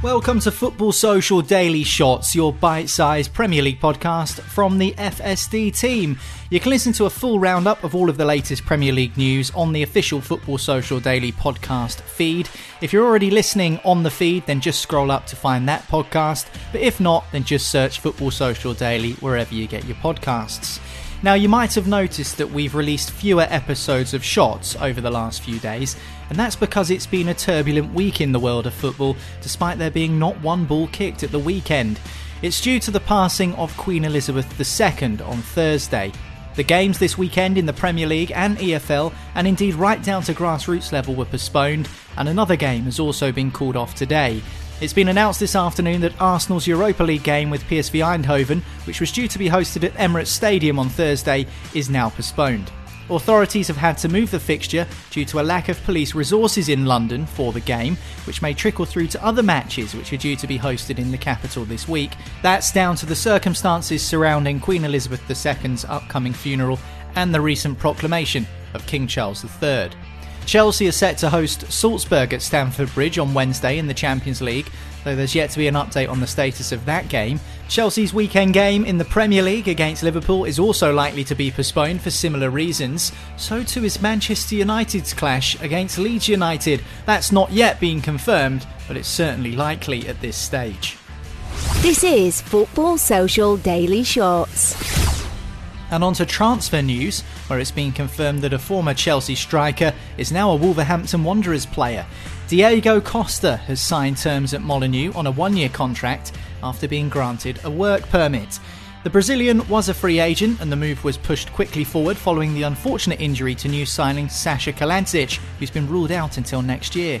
Welcome to Football Social Daily Shorts, your bite-sized Premier League podcast from the FSD team. You can listen to a full roundup of all of the latest Premier League news on the official Football Social Daily podcast feed. If you're already listening on the feed, then just scroll up to find that podcast. But if not, then just search Football Social Daily wherever you get your podcasts. Now, you might have noticed that we've released fewer episodes of Shots over the last few days, and that's because it's been a turbulent week in the world of football, despite there being not one ball kicked at the weekend. It's due to the passing of Queen Elizabeth II on Thursday. The games this weekend in the Premier League and EFL, and indeed right down to grassroots level, were postponed, and another game has also been called off today. It's been announced this afternoon that Arsenal's Europa League game with PSV Eindhoven, which was due to be hosted at Emirates Stadium on Thursday, is now postponed. Authorities have had to move the fixture due to a lack of police resources in London for the game, which may trickle through to other matches which are due to be hosted in the capital this week. That's down to the circumstances surrounding Queen Elizabeth II's upcoming funeral and the recent proclamation of King Charles III. Chelsea are set to host Salzburg at Stamford Bridge on Wednesday in the Champions League, though there's yet to be an update on the status of that game. Chelsea's weekend game in the Premier League against Liverpool is also likely to be postponed for similar reasons. So too is Manchester United's clash against Leeds United. That's not yet being confirmed, but it's certainly likely at this stage. This is Football Social Daily Shorts. And on to transfer news, where it's been confirmed that a former Chelsea striker is now a Wolverhampton Wanderers player. Diego Costa has signed terms at Molineux on a one-year contract after being granted a work permit. The Brazilian was a free agent, and the move was pushed quickly forward following the unfortunate injury to new signing Sasha Kalajdzic, who's been ruled out until next year.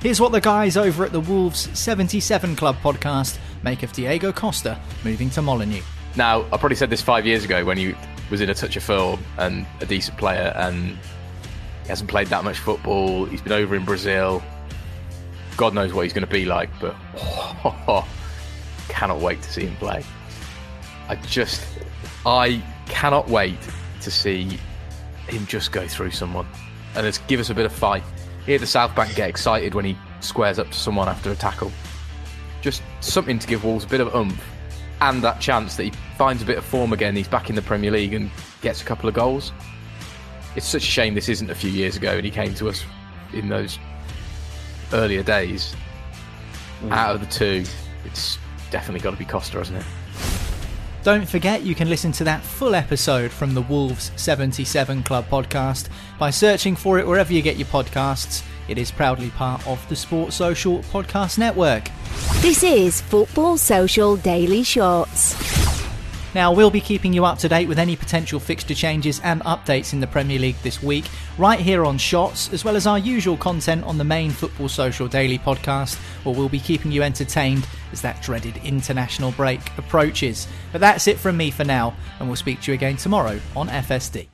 Here's what the guys over at the Wolves 77 Club podcast make of Diego Costa moving to Molineux. Now, I probably said this 5 years ago when he was in a touch of form and a decent player, and he hasn't played that much football. He's been over in Brazil. God knows what he's going to be like, but cannot wait to see him play. I cannot wait to see him just go through someone and just give us a bit of fight. Hear the South Bank get excited when he squares up to someone after a tackle. Just something to give Wolves a bit of oomph. And that chance that he finds a bit of form again, he's back in the Premier League and gets a couple of goals. It's such a shame this isn't a few years ago and he came to us in those earlier days. Out of the two, it's definitely got to be Costa, hasn't it? Don't forget you can listen to that full episode from the Wolves 77 Club podcast by searching for it wherever you get your podcasts. It is proudly part of the Sport Social Podcast Network. This is Football Social Daily Shorts. Now, we'll be keeping you up to date with any potential fixture changes and updates in the Premier League this week, right here on Shots, as well as our usual content on the main Football Social Daily podcast, where we'll be keeping you entertained as that dreaded international break approaches. But that's it from me for now, and we'll speak to you again tomorrow on FSD.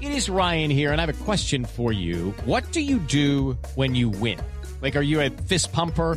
It is Ryan here, and I have a question for you. What do you do when you win? Like, are you a fist pumper,